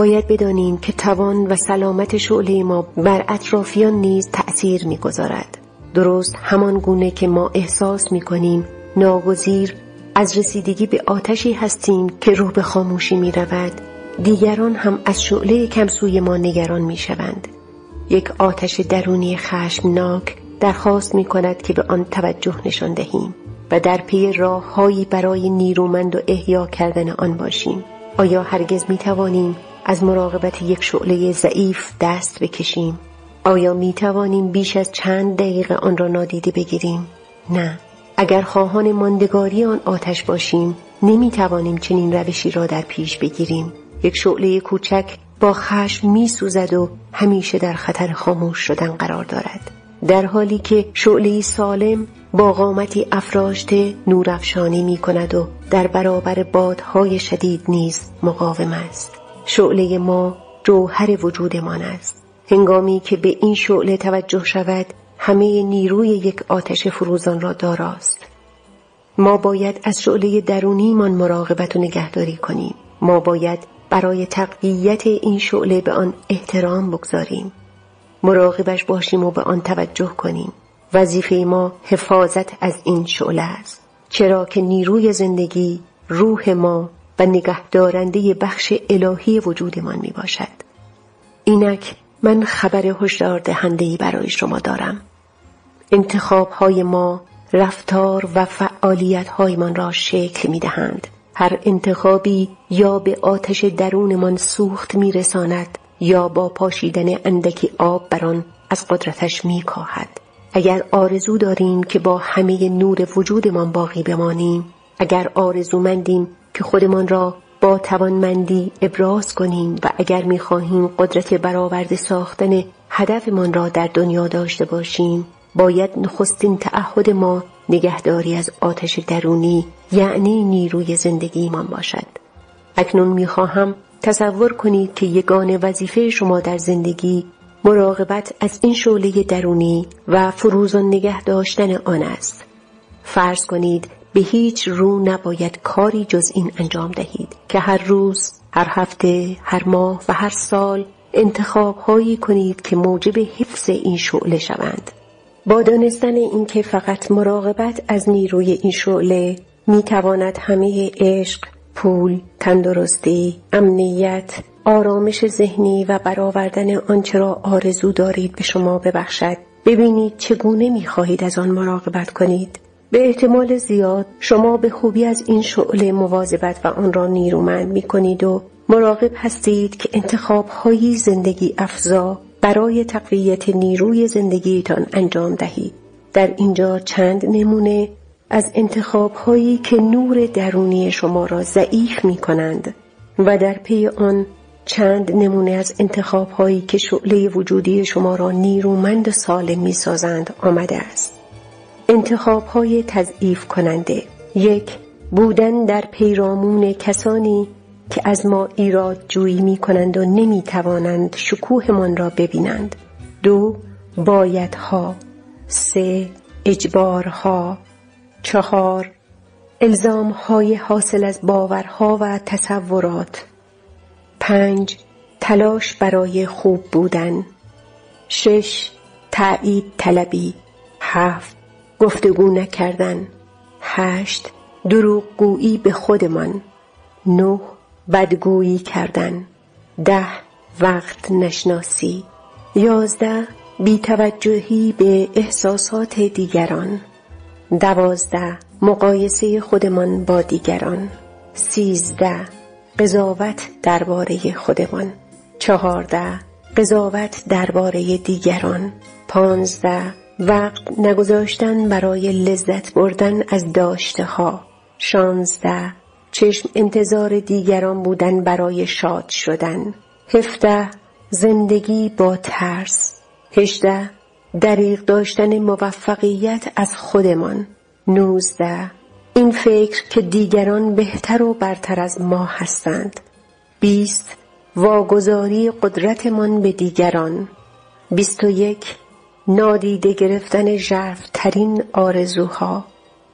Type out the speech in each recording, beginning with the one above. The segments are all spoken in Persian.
باید بدانیم که توان و سلامت شعله ما بر اطرافیان نیز تأثیر می‌گذارد. درست همان گونه که ما احساس می‌کنیم ناگزیر از رسیدگی به آتشی هستیم که رو به خاموشی می‌رود، دیگران هم از شعله کمسوی ما نگران می‌شوند. یک آتش درونی خشمناک درخواست می‌کند که به آن توجه نشان دهیم و در پی راه‌هایی برای نیرومند و احیا کردن آن باشیم. آیا هرگز می‌توانیم از مراقبت یک شعله ضعیف دست بکشیم؟ آیا می‌توانیم بیش از چند دقیقه آن را نادیده بگیریم؟ نه. اگر خواهان ماندگاری آن آتش باشیم، نمی‌توانیم چنین روشی را در پیش بگیریم. یک شعله کوچک با خشم می‌سوزد و همیشه در خطر خاموش شدن قرار دارد، در حالی که شعله سالم با قامتی افراشته نورافشانی می‌کند و در برابر بادهای شدید نیز مقاوم است. شعله ما جوهر وجودمان است. هنگامی که به این شعله توجه شود، همه نیروی یک آتش فروزان را داراست. ما باید از شعله درونیمان مراقبت و نگهداری کنیم. ما باید برای تقویت این شعله به آن احترام بگذاریم، مراقبش باشیم و به آن توجه کنیم. وظیفه ما حفاظت از این شعله است، چرا که نیروی زندگی، روح ما و نگهدارنده بخش الهی وجودمان می باشد. اینک من خبر هشدار دهنده‌ای برای شما دارم. انتخاب‌های ما رفتار و فعالیت‌هایمان را شکل می‌دهند. هر انتخابی یا به آتش درونمان سوخت می‌رساند یا با پاشیدن اندکی آب بر آن از قدرتش می‌کاهد. اگر آرزو داریم که با همه نور وجودمان باقی بمانیم، اگر آرزومندیم که خودمان را با توانمندی ابراز کنیم و اگر می‌خواهیم قدرت برآورده ساختن هدفمان را در دنیا داشته باشیم، باید نخستین تعهد ما نگهداری از آتش درونی یعنی نیروی زندگیمان باشد. اکنون می‌خواهم تصور کنید که یگانه وظیفه شما در زندگی مراقبت از این شعله درونی و فروزان نگه داشتن آن است. فرض کنید به هیچ رو نباید کاری جز این انجام دهید که هر روز، هر هفته، هر ماه و هر سال انتخاب‌هایی کنید که موجب حفظ این شعله شوند. با دانستن این که فقط مراقبت از نیروی این شعله می‌تواند همه عشق، پول، تندرستی، امنیت، آرامش ذهنی و برآوردن آنچه را آرزو دارید به شما ببخشد، ببینید چگونه می‌خواهید از آن مراقبت کنید. به احتمال زیاد شما به خوبی از این شعله مواظبت و آن را نیرومند می‌کنید و مراقب هستید که انتخاب‌های زندگی افزا برای تقویت نیروی زندگیتان انجام دهید. در اینجا چند نمونه از انتخاب‌هایی که نور درونی شما را ضعیف می‌کنند و در پی آن چند نمونه از انتخاب‌هایی که شعله وجودی شما را نیرومند و سالم می‌سازند آمده است. انتخاب‌های تضعیف کننده: 1. بودن در پیرامون کسانی که از ما ایراد جویی می‌کنند و نمی‌توانند شکوه من را ببینند. 2. بایدها. 3. اجبارها. 4. الزام‌های حاصل از باورها و تصورات. 5. تلاش برای خوب بودن. 6. تأیید طلبی. 7. گفتگو نکردن. 8. دروغگویی به خودمان. 9. بدگویی کردن. 10. وقت نشناسی. 11. بی‌توجهی به احساسات دیگران. 12. مقایسه خودمان با دیگران. 13. قضاوت درباره خودمان. 14. قضاوت درباره دیگران. 15. وقت نگذاشتن برای لذت بردن از داشته‌ها. 16. چشم انتظار دیگران بودن برای شاد شدن. 17. زندگی با ترس. 18. دریغ داشتن موفقیت از خودمان. 19. این فکر که دیگران بهتر و برتر از ما هستند. 20. واگذاری قدرتمان به دیگران. 21. نادیده گرفتن ژرف‌ترین آرزوها.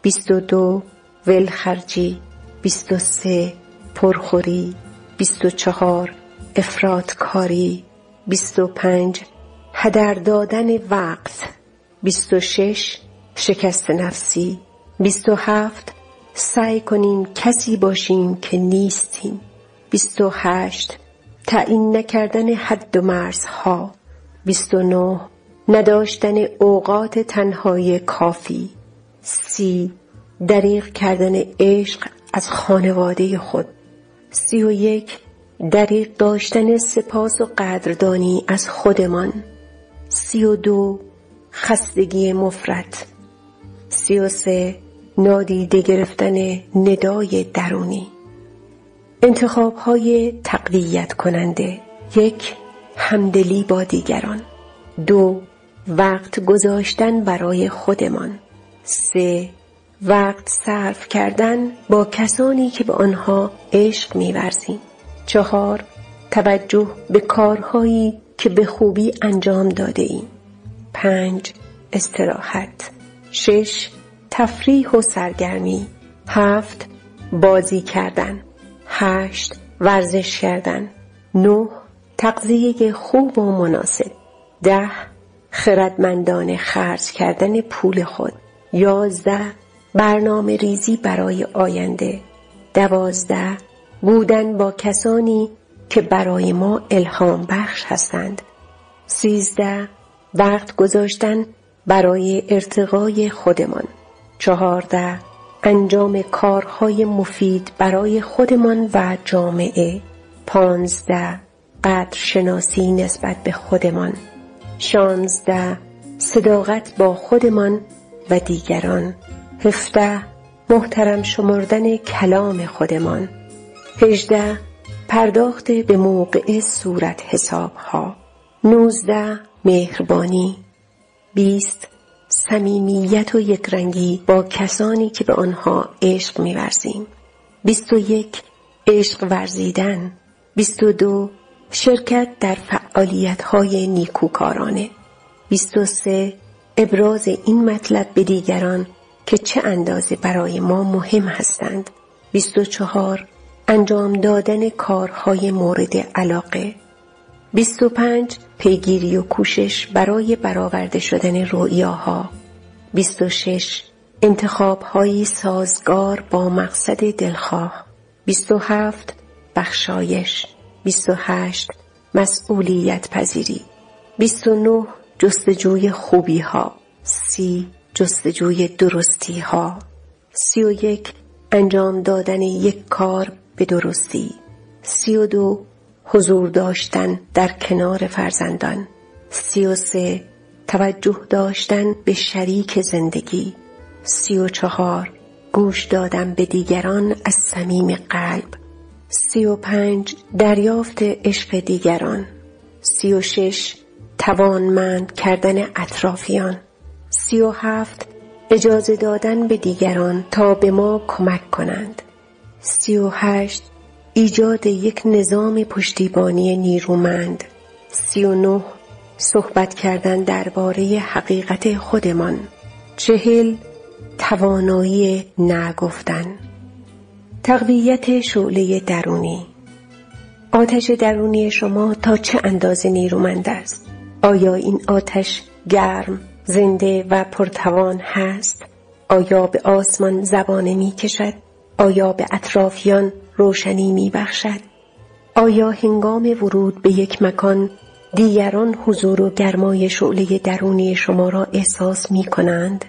22. ولخرجی. 23. پرخوری. 24. افراط‌کاری 25 هدر دادن وقت 26 شکست نفسی 27 سعی کنیم کسی باشیم که نیستیم 28 تعیین نکردن حد و مرزها 29 نداشتن اوقات تنهایی کافی 30 دریغ کردن عشق از خانواده خود 31 دریغ داشتن سپاس و قدردانی از خودمان 32 خستگی مفرط 33 نادیده گرفتن ندای درونی انتخاب‌های تقویت کننده 1 همدلی با دیگران 2 وقت گذاشتن برای خودمان 3 وقت صرف کردن با کسانی که به آنها عشق می‌ورزیم 4 توجه به کارهایی که به خوبی انجام داده ایم 5 استراحت 6 تفریح و سرگرمی 7 بازی کردن 8 ورزش کردن 9 تغذیه خوب و مناسب 10 خردمندانه خرج کردن پول خود 11 برنامه ریزی برای آینده 12 بودن با کسانی که برای ما الهام بخش هستند 13 وقت گذاشتن برای ارتقای خودمان 14 انجام کارهای مفید برای خودمان و جامعه 15 قدرشناسی نسبت به خودمان 16 صداقت با خودمان و دیگران 17 محترم شمردن کلام خودمان 18 پرداخت به موقع صورت حسابها 19 مهربانی 20 صمیمیت و یکرنگی با کسانی که به آنها عشق می‌ورزیم 21 عشق ورزیدن 22 شرکت در فعالیت‌های نیکوکارانه 23 ابراز این مطلب به دیگران که چه اندازه برای ما مهم هستند 24 انجام دادن کارهای مورد علاقه 25 پیگیری و کوشش برای برآورده شدن رؤیاها 26 انتخاب‌های سازگار با مقصد دلخواه 27 بخشایش 28 مسئولیت پذیری 29 جستجوی خوبی‌ها 30 جستجوی درستی‌ها 31 انجام دادن یک کار به درستی 32 حضور داشتن در کنار فرزندان 33 توجه داشتن به شریک زندگی 34 گوش دادن به دیگران از صمیم قلب 35 دریافت عشق دیگران 36 توانمند کردن اطرافیان 37 اجازه دادن به دیگران تا به ما کمک کنند 38 ایجاد یک نظام پشتیبانی نیرومند 39 صحبت کردن درباره حقیقت خودمان 40 توانایی نگفتن تقویت شعله درونی آتش درونی شما تا چه اندازه نیرومند است؟ آیا این آتش گرم، زنده و پرتوان هست؟ آیا به آسمان زبانه می کشد؟ آیا به اطرافیان روشنی می بخشد؟ آیا هنگام ورود به یک مکان دیگران حضور و گرمای شعله درونی شما را احساس می کنند؟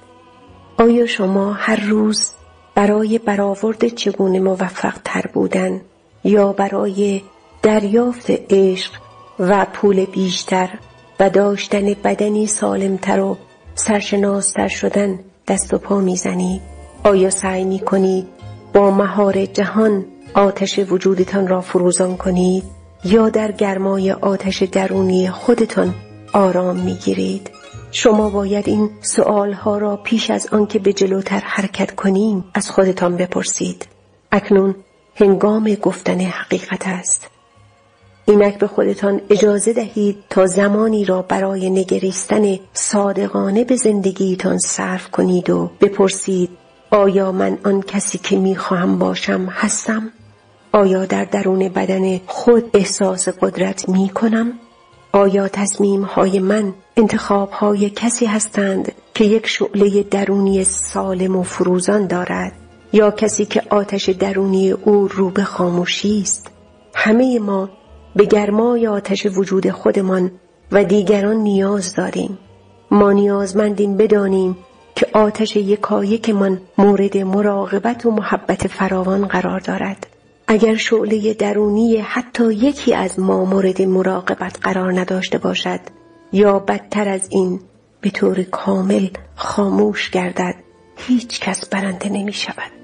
آیا شما هر روز برای برآورد چگونه موفق تر بودن یا برای دریافت عشق و پول بیشتر و داشتن بدنی سالمتر و سرشناستر شدن دست و پا می زنید؟ آیا سعی می کنید با مهار جهان آتش وجودتان را فروزان کنید یا در گرمای آتش درونی خودتان آرام میگیرید؟ شما باید این سؤالها را پیش از آنکه به جلوتر حرکت کنیم از خودتان بپرسید. اکنون هنگام گفتن حقیقت است. اینک به خودتان اجازه دهید تا زمانی را برای نگریستن صادقانه به زندگیتان صرف کنید و بپرسید: آیا من آن کسی که میخواهم باشم هستم؟ آیا در درون بدن خود احساس قدرت می کنم؟ آیا تصمیم‌های من انتخاب‌های کسی هستند که یک شعله درونی سالم و فروزان دارد یا کسی که آتش درونی او رو به خاموشی است؟ همه ما به گرمای آتش وجود خودمان و دیگران نیاز داریم. ما نیازمندیم بدانیم که آتش یکایکمان مورد مراقبت و محبت فراوان قرار دارد. اگر شعله درونی حتی یکی از ما مورد مراقبت قرار نداشته باشد یا بدتر از این به طور کامل خاموش گردد، هیچ کس برنده نمی شود.